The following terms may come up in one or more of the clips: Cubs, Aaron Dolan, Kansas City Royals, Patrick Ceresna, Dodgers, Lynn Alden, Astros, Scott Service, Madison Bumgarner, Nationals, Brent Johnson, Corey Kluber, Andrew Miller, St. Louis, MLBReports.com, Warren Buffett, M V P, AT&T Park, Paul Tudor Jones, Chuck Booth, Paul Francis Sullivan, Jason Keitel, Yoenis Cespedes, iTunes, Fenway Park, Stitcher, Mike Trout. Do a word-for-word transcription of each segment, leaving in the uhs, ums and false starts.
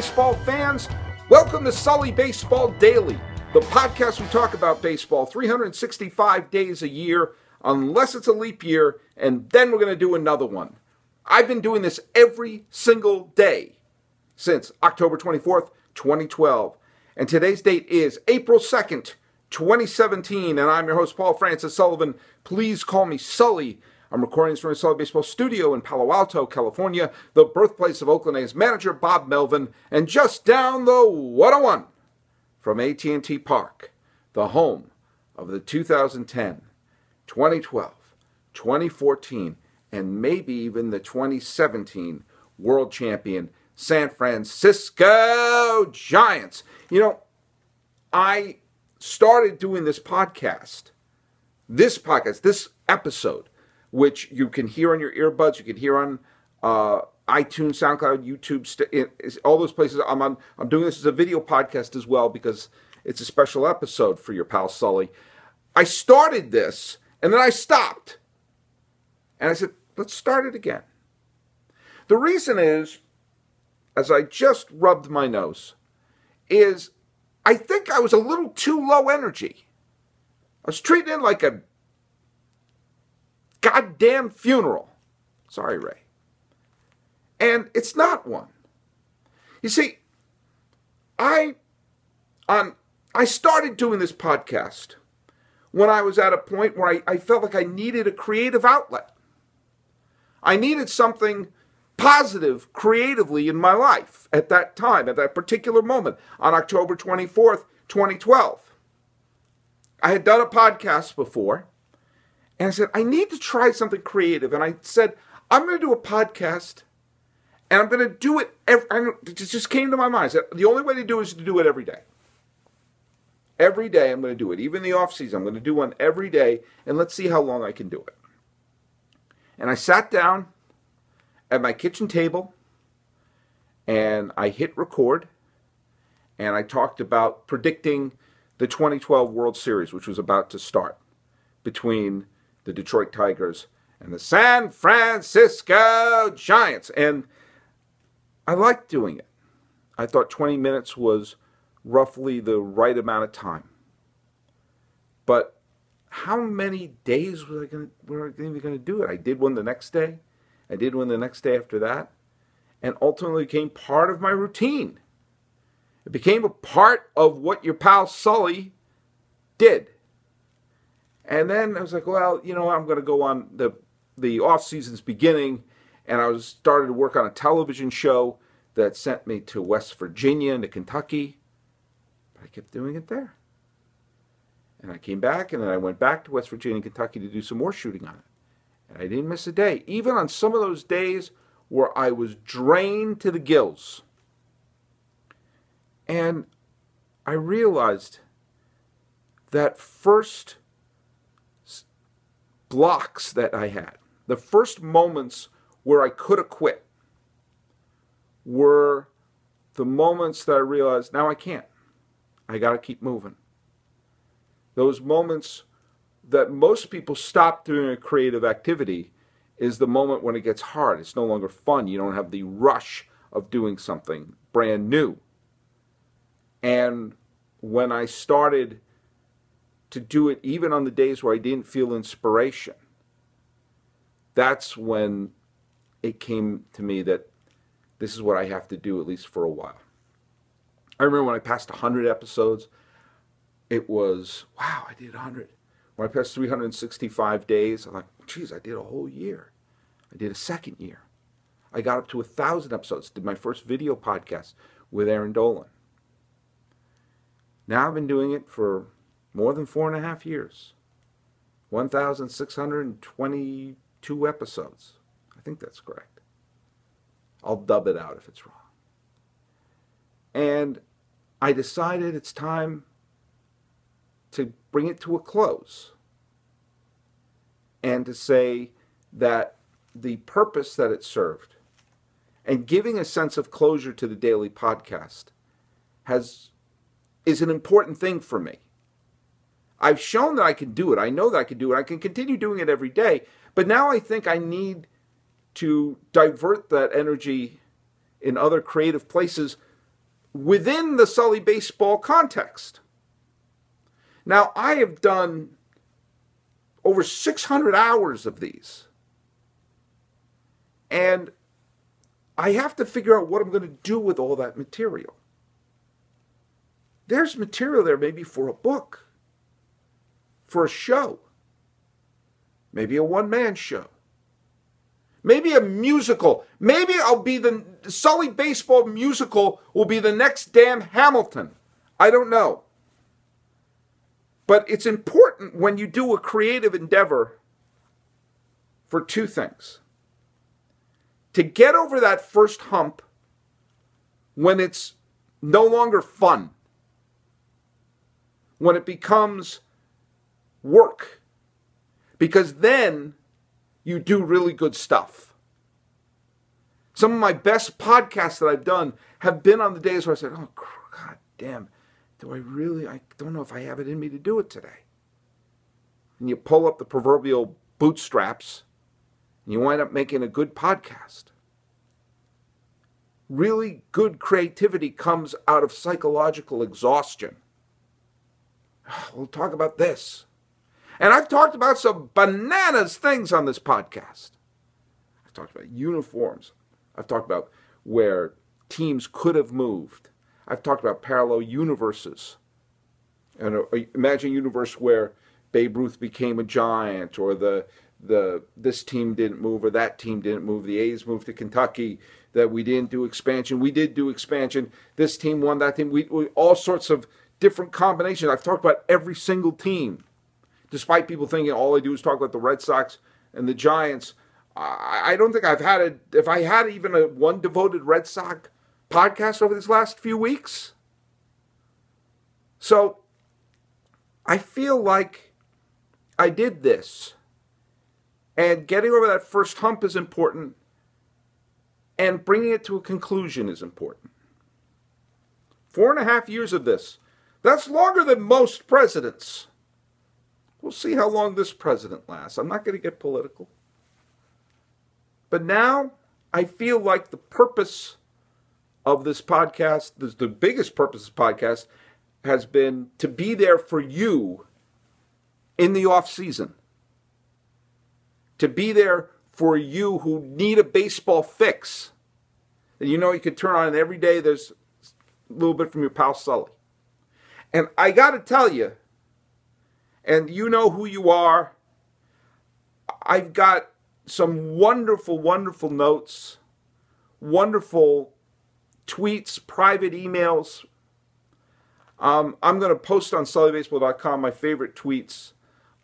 baseball fans. Welcome to Sully Baseball Daily, the podcast we talk about baseball three hundred sixty-five days a year, unless it's a leap year, and then we're going to do another one. I've been doing this every single day since October twenty-fourth, twenty twelve, and today's date is April second, twenty seventeen, and I'm your host, Paul Francis Sullivan. Please call me Sully. I'm recording this from a Sully Baseball studio in Palo Alto, California, the birthplace of Oakland A's manager Bob Melvin, and just down the one oh one from A T and T Park, the home of the twenty ten, twenty twelve, twenty fourteen, and maybe even the twenty seventeen world champion San Francisco Giants. You know, I started doing this podcast, this podcast, this episode, which you can hear on your earbuds, you can hear on uh, iTunes, SoundCloud, YouTube, st- it, all those places. I'm on, I'm doing this as a video podcast as well because it's a special episode for your pal Sully. I started this, and then I stopped. And I said, let's start it again. The reason is, as I just rubbed my nose, is I think I was a little too low energy. I was treating it like a goddamn funeral. Sorry, Ray. And it's not one. You see, I um, I started doing this podcast when I was at a point where I, I felt like I needed a creative outlet. I needed something positive creatively in my life at that time, at that particular moment, on October twenty-fourth, twenty twelve. I had done a podcast before. And I said, I need to try something creative. And I said, I'm going to do a podcast, and I'm going to do it. Every, it just came to my mind. I said, the only way to do it is to do it every day. Every day I'm going to do it. Even the off season, I'm going to do one every day, and let's see how long I can do it. And I sat down at my kitchen table, and I hit record, and I talked about predicting the twenty twelve World Series, which was about to start, between the Detroit Tigers and the San Francisco Giants. And I liked doing it. I thought twenty minutes was roughly the right amount of time. But how many days was I going to do it? I did one the next day. I did one the next day after that. And ultimately became part of my routine. It became a part of what your pal Sully did. And then I was like, well, you know, I'm going to go on the the off season's beginning, and I was started to work on a television show that sent me to West Virginia and to Kentucky. But I kept doing it there, and I came back, and then I went back to West Virginia and Kentucky to do some more shooting on it, and I didn't miss a day, even on some of those days where I was drained to the gills. And I realized that first blocks that I had, the first moments where I could have quit, were the moments that I realized, now I can't. I got to keep moving. Those moments that most people stop doing a creative activity is the moment when it gets hard. It's no longer fun. You don't have the rush of doing something brand new. And when I started to do it even on the days where I didn't feel inspiration, that's when it came to me that this is what I have to do, at least for a while. I remember when I passed one hundred episodes, it was, wow, I did one hundred. When I passed three hundred sixty-five days, I'm like, geez, I did a whole year. I did a second year. I got up to one thousand episodes, did my first video podcast with Aaron Dolan. Now I've been doing it for more than four and a half years. one thousand six hundred twenty-two episodes. I think that's correct. I'll dub it out if it's wrong. And I decided it's time to bring it to a close and to say that the purpose that it served and giving a sense of closure to the daily podcast has is an important thing for me. I've shown that I can do it. I know that I can do it. I can continue doing it every day. But now I think I need to divert that energy in other creative places within the Sully baseball context. Now, I have done over six hundred hours of these. And I have to figure out what I'm going to do with all that material. There's material there maybe for a book, for a show, maybe a one-man show, maybe a musical. Maybe I'll be the, Sully Baseball musical will be the next damn Hamilton. I don't know. But it's important when you do a creative endeavor for two things. To get over that first hump when it's no longer fun, when it becomes work, because then you do really good stuff. Some of my best podcasts that I've done have been on the days where I said, oh, God damn, do I really, I don't know if I have it in me to do it today. And you pull up the proverbial bootstraps, and you wind up making a good podcast. Really good creativity comes out of psychological exhaustion. We'll talk about this. And I've talked about some bananas things on this podcast. I've talked about uniforms. I've talked about where teams could have moved. I've talked about parallel universes. And imagine a universe where Babe Ruth became a Giant, or the the this team didn't move, or that team didn't move. The A's moved to Kentucky. That we didn't do expansion. We did do expansion. This team won that team. We, we all sorts of different combinations. I've talked about every single team. Despite people thinking all I do is talk about the Red Sox and the Giants, I, I don't think I've had a, if I had even a one devoted Red Sox podcast over these last few weeks. So I feel like I did this. And getting over that first hump is important. And bringing it to a conclusion is important. Four and a half years of this. That's longer than most presidents. We'll see how long this president lasts. I'm not going to get political. But now I feel like the purpose of this podcast, the biggest purpose of this podcast, has been to be there for you in the off season. To be there for you who need a baseball fix. And you know you can turn on and every day there's a little bit from your pal Sully. And I got to tell you, and you know who you are, I've got some wonderful, wonderful notes, wonderful tweets, private emails. Um, I'm going to post on Sully Baseball dot com my favorite tweets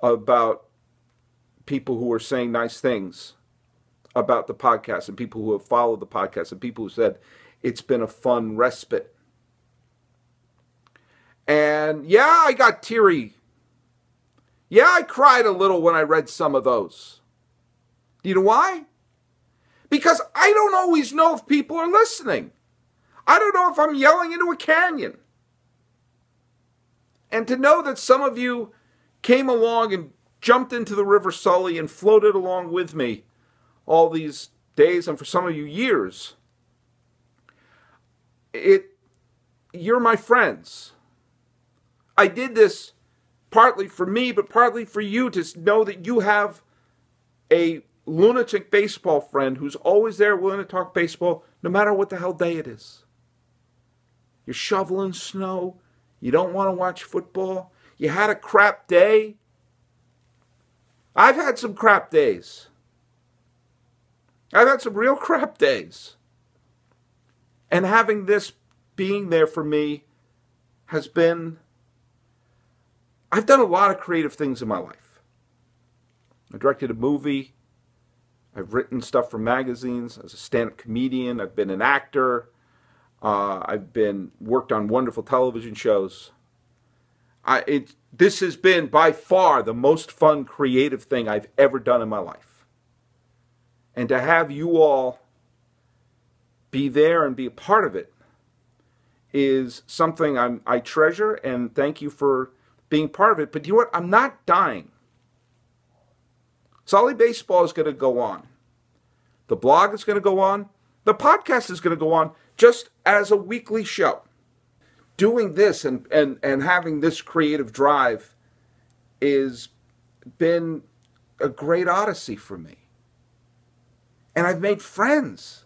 about people who are saying nice things about the podcast and people who have followed the podcast and people who said it's been a fun respite. And yeah, I got teary. Yeah, I cried a little when I read some of those. Do you know why? Because I don't always know if people are listening. I don't know if I'm yelling into a canyon. And to know that some of you came along and jumped into the River Sully and floated along with me all these days, and for some of you years, it, you're my friends. I did this partly for me, but partly for you to know that you have a lunatic baseball friend who's always there willing to talk baseball no matter what the hell day it is. You're shoveling snow. You don't want to watch football. You had a crap day. I've had some crap days. I've had some real crap days. And having this being there for me has been... I've done a lot of creative things in my life. I directed a movie. I've written stuff for magazines. I was a stand-up comedian. I've been an actor. Uh, I've been worked on wonderful television shows. I, it, this has been by far the most fun creative thing I've ever done in my life. And to have you all be there and be a part of it is something I'm, I treasure, and thank you for being part of it. But you know what? I'm not dying. Sully Baseball is going to go on. The blog is going to go on. The podcast is going to go on just as a weekly show. doing this and, and, and having this creative drive is been a great odyssey for me. And I've made friends.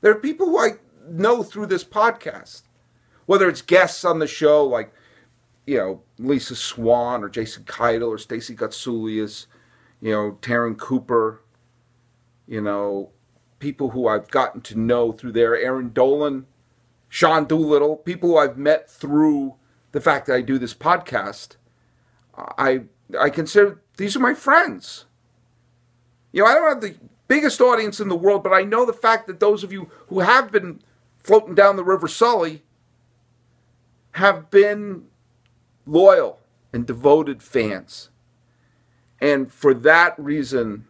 There are people who I know through this podcast, whether it's guests on the show like, you know, Lisa Swan or Jason Keitel or Stacey Gutsulius, you know, Taryn Cooper, you know, people who I've gotten to know through there, Aaron Dolan, Sean Doolittle, people who I've met through the fact that I do this podcast. I I consider these are my friends. You know, I don't have the biggest audience in the world, but I know the fact that those of you who have been floating down the River Sully have been loyal and devoted fans. And for that reason,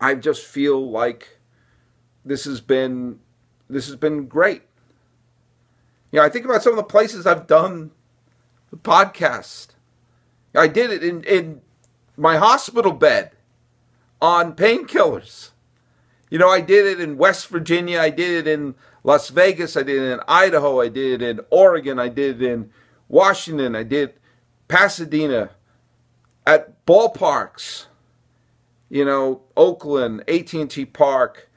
I just feel like this has been this has been great. You know, I think about some of the places I've done the podcast. I did it in, in my hospital bed on painkillers. You know, I did it in West Virginia. I did it in Las Vegas. I did it in Idaho. I did it in Oregon. I did it in Washington. I did Pasadena, at ballparks, you know, Oakland, A T and T Park,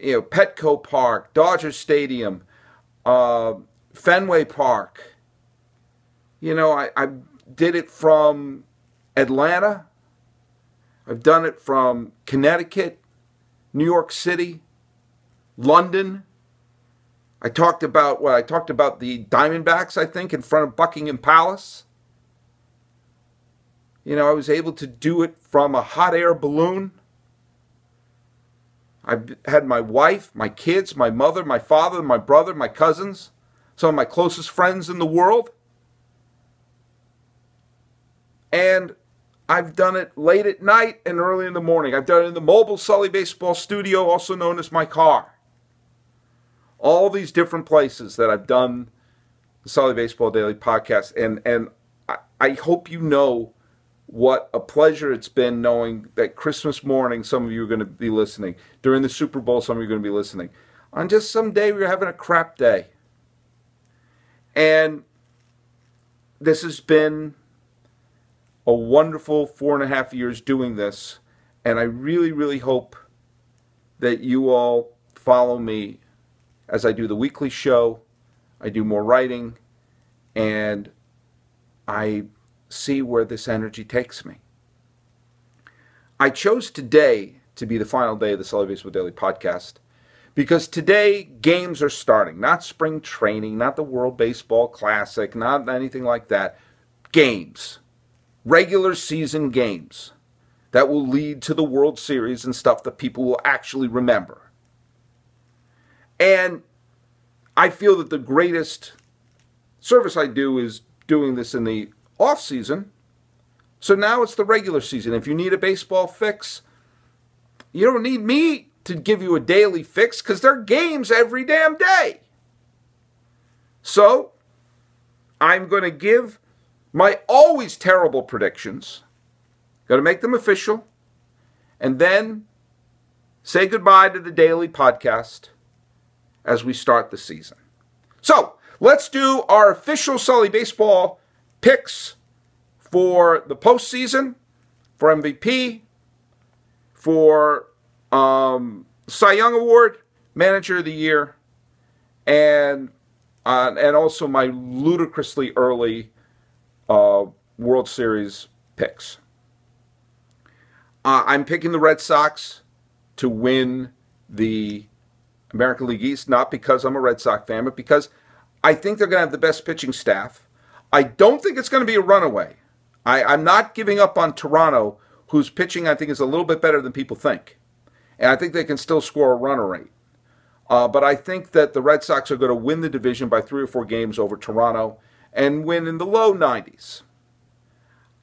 you know, Petco Park, Dodger Stadium, uh, Fenway Park. You know, I, I did it from Atlanta. I've done it from Connecticut, New York City, London. I talked about what well, I talked about the Diamondbacks, I think, in front of Buckingham Palace. You know, I was able to do it from a hot air balloon. I had my wife, my kids, my mother, my father, my brother, my cousins, some of my closest friends in the world. And I've done it late at night and early in the morning. I've done it in the mobile Sully Baseball Studio, also known as my car. All these different places that I've done the Sully Baseball Daily Podcast. And, and I, I hope you know what a pleasure it's been knowing that Christmas morning some of you are going to be listening. During the Super Bowl, some of you are going to be listening. On just some day we were having a crap day. And this has been a wonderful four and a half years doing this. And I really, really hope that you all follow me as I do the weekly show. I do more writing. And I see where this energy takes me. I chose today to be the final day of the Sully Baseball Daily Podcast because today games are starting. Not spring training, not the World Baseball Classic, not anything like that. Games. Regular season games that will lead to the World Series and stuff that people will actually remember. And I feel that the greatest service I do is doing this in the off season. So now it's the regular season. If you need a baseball fix, you don't need me to give you a daily fix because there are games every damn day. So I'm going to give my always terrible predictions, going to make them official, and then say goodbye to the daily podcast as we start the season. So let's do our official Sully Baseball picks for the postseason, for M V P, for um, Cy Young Award, Manager of the Year, and uh, and also my ludicrously early uh, World Series picks. Uh, I'm picking the Red Sox to win the American League East, not because I'm a Red Sox fan, but because I think they're going to have the best pitching staff. I don't think it's going to be a runaway. I, I'm not giving up on Toronto, whose pitching I think is a little bit better than people think. And I think they can still score a runner rate. Uh, but I think that the Red Sox are going to win the division by three or four games over Toronto and win in the low nineties.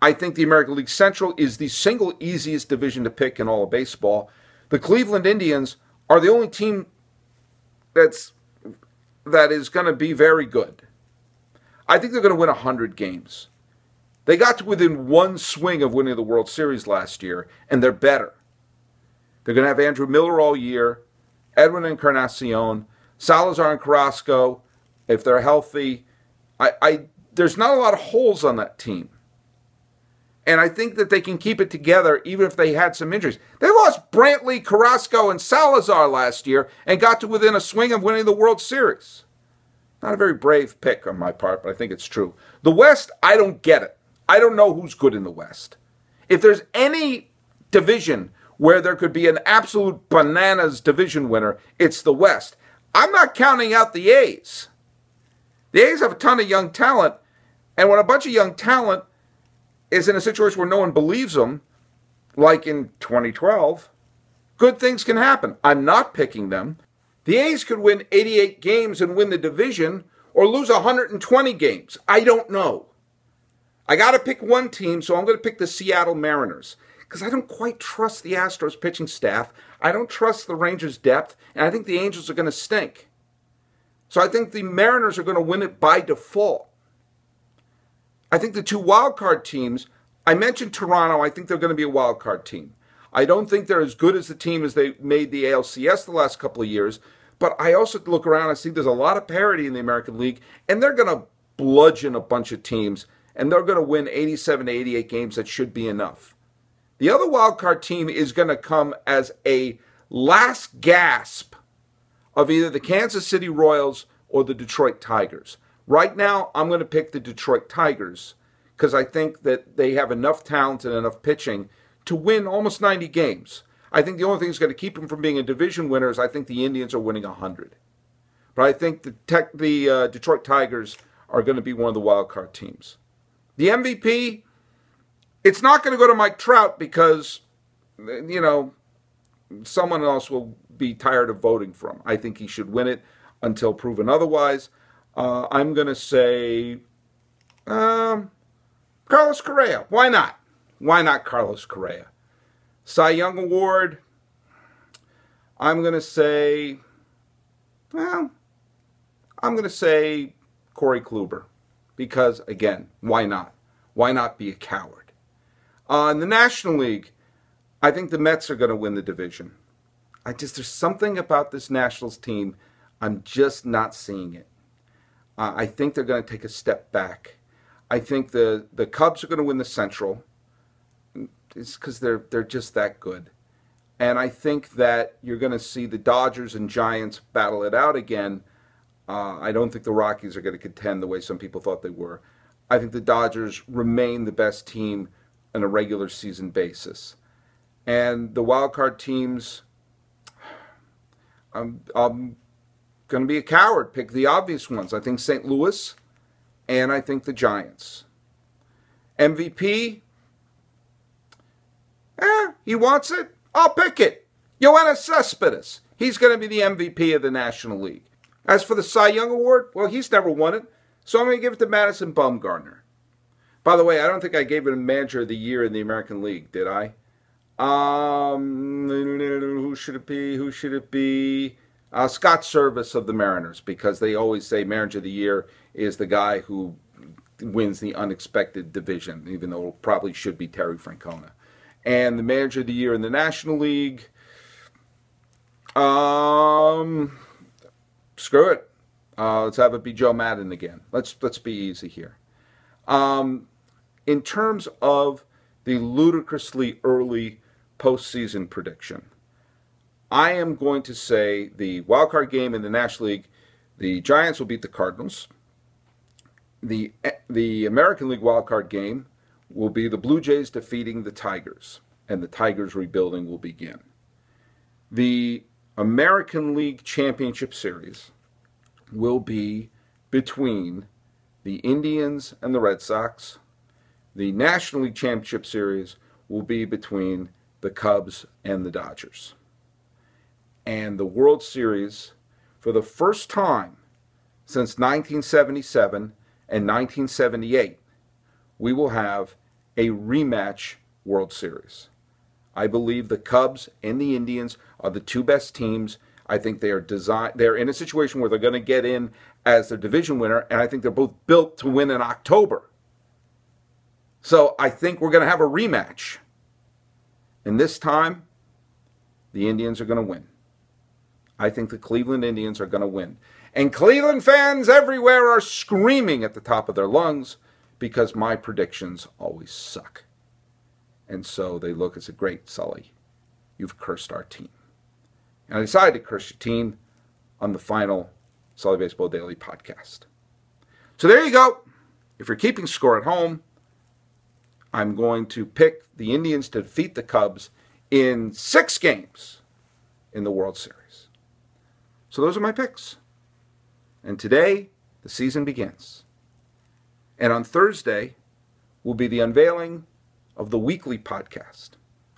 I think the American League Central is the single easiest division to pick in all of baseball. The Cleveland Indians are the only team that's that is going to be very good. I think they're going to win one hundred games. They got to within one swing of winning the World Series last year, and they're better. They're going to have Andrew Miller all year, Edwin Encarnacion, Salazar and Carrasco, if they're healthy. I, I there's not a lot of holes on that team. And I think that they can keep it together even if they had some injuries. They lost Brantley, Carrasco, and Salazar last year and got to within a swing of winning the World Series. Not a very brave pick on my part, but I think it's true. The West, I don't get it. I don't know who's good in the West. If there's any division where there could be an absolute bananas division winner, it's the West. I'm not counting out the A's. The A's have a ton of young talent, and when a bunch of young talent is in a situation where no one believes them, like in twenty twelve, good things can happen. I'm not picking them. The A's could win eighty-eight games and win the division, or lose one hundred twenty games. I don't know. I got to pick one team, so I'm going to pick the Seattle Mariners, because I don't quite trust the Astros pitching staff. I don't trust the Rangers' depth, and I think the Angels are going to stink. So I think the Mariners are going to win it by default. I think the two wildcard teams, I mentioned Toronto, I think they're going to be a wildcard team. I don't think they're as good as the team as they made the A L C S the last couple of years, but I also look around and see there's a lot of parity in the American League, and they're going to bludgeon a bunch of teams, and they're going to win eighty-seven to eighty-eight games. That should be enough. The other wildcard team is going to come as a last gasp of either the Kansas City Royals or the Detroit Tigers. Right now, I'm going to pick the Detroit Tigers because I think that they have enough talent and enough pitching to win almost ninety games. I think the only thing that's going to keep them from being a division winner is I think the Indians are winning one hundred. But I think the, tech, the uh, Detroit Tigers are going to be one of the wildcard teams. The M V P, it's not going to go to Mike Trout because, you know, someone else will be tired of voting for him. I think he should win it until proven otherwise. Uh, I'm going to say um, Carlos Correa. Why not? Why not Carlos Correa? Cy Young Award, I'm going to say, well, I'm going to say Corey Kluber. Because, again, why not? Why not be a coward? Uh, in the National League, I think the Mets are going to win the division. I just, there's something about this Nationals team, I'm just not seeing it. Uh, I think they're going to take a step back. I think the, the Cubs are going to win the Central. It's because they're, they're just that good. And I think that you're going to see the Dodgers and Giants battle it out again. Uh, I don't think the Rockies are going to contend the way some people thought they were. I think the Dodgers remain the best team on a regular season basis. And the wildcard teams, I'm, I'm going to be a coward, pick the obvious ones. I think Saint Louis and I think the Giants. M V P, eh, he wants it, I'll pick it. Yoenis Cespedes, he's going to be the M V P of the National League. As for the Cy Young Award, well, he's never won it, so I'm going to give it to Madison Bumgarner. By the way, I don't think I gave it a Manager of the Year in the American League, did I? Um, who should it be? Who should it be? Uh, Scott Service of the Mariners, because they always say Manager of the Year is the guy who wins the unexpected division, even though it probably should be Terry Francona. And the Manager of the Year in the National League, um... screw it. Uh, let's have it be Joe Maddon again. Let's let's be easy here. Um, in terms of the ludicrously early postseason prediction, I am going to say the wildcard game in the National League, the Giants will beat the Cardinals. The, the American League wildcard game will be the Blue Jays defeating the Tigers, and the Tigers rebuilding will begin. The American League Championship Series will be between the Indians and the Red Sox. The National League Championship Series will be between the Cubs and the Dodgers. And the World Series, for the first time since nineteen seventy-seven and nineteen seventy-eight, we will have a rematch World Series. I believe the Cubs and the Indians are the two best teams. I think they are designed, they're in a situation where they're going to get in as their division winner, and I think they're both built to win in October. So I think we're going to have a rematch. And this time, the Indians are going to win. I think the Cleveland Indians are going to win. And Cleveland fans everywhere are screaming at the top of their lungs because my predictions always suck. And so they look and say, great, Sully, you've cursed our team. And I decided to curse your team on the final Sully Baseball Daily podcast. So there you go. If you're keeping score at home, I'm going to pick the Indians to defeat the Cubs in six games in the World Series. So those are my picks. And today, the season begins. And on Thursday will be the unveiling of the weekly podcast.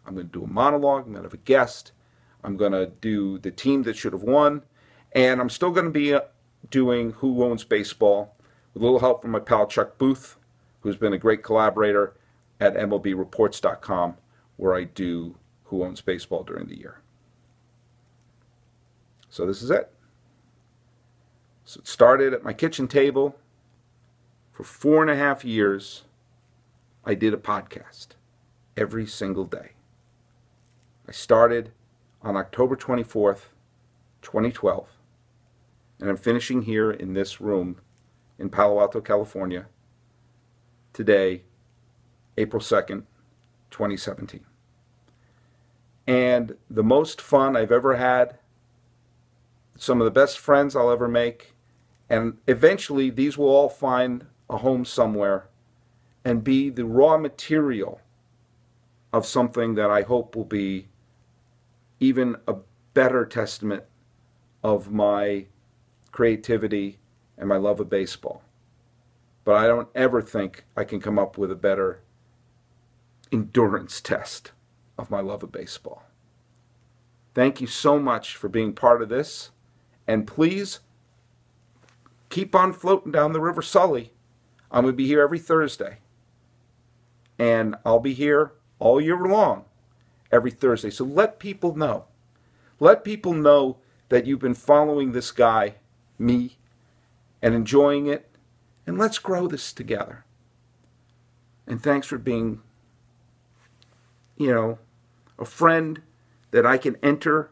I'm going to do a monologue. I'm going to have a guest. I'm going to do the team that should have won. And I'm still going to be doing Who Owns Baseball with a little help from my pal Chuck Booth, who's been a great collaborator at M L B Reports dot com, where I do Who Owns Baseball during the year. So this is it. So it started at my kitchen table. For four and a half years, I did a podcast every single day. I started on October twenty-fourth, twenty twelve, and I'm finishing here in this room in Palo Alto, California, today, April second, twenty seventeen. And the most fun I've ever had, some of the best friends I'll ever make, and eventually these will all find a home somewhere and be the raw material of something that I hope will be even a better testament of my creativity and my love of baseball. But I don't ever think I can come up with a better endurance test of my love of baseball. Thank you so much for being part of this. And please keep on floating down the River Sully. I'm going to be here every Thursday. And I'll be here all year long, every Thursday. So let people know. Let people know that you've been following this guy, me, and enjoying it. And let's grow this together. And thanks for being, you know, a friend that I can enter,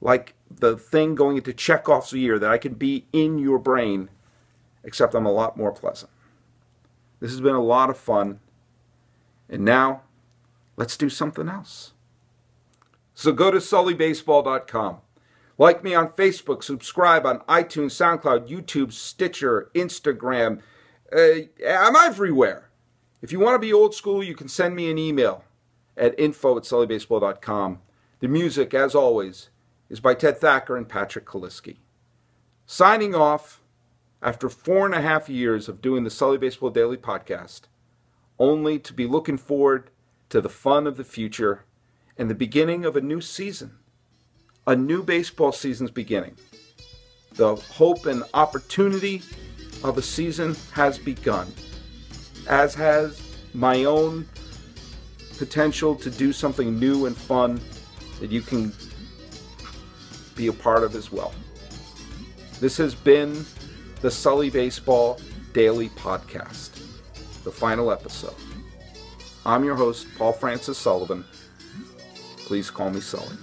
like the thing going into Chekhov's ear, that I can be in your brain, except I'm a lot more pleasant. This has been a lot of fun. And now, let's do something else. So go to Sully Baseball dot com. Like me on Facebook, subscribe on iTunes, SoundCloud, YouTube, Stitcher, Instagram. Uh, I'm everywhere. If you want to be old school, you can send me an email at info at Sully Baseball dot com. The music, as always, is by Ted Thacker and Patrick Kaliski. Signing off after four and a half years of doing the Sully Baseball Daily podcast, only to be looking forward to the fun of the future and the beginning of a new season. A new baseball season's beginning. The hope and opportunity of a season has begun, as has my own potential to do something new and fun that you can be a part of as well. This has been the Sully Baseball Daily Podcast, the final episode. I'm your host, Paul Francis Sullivan. Please call me Sully.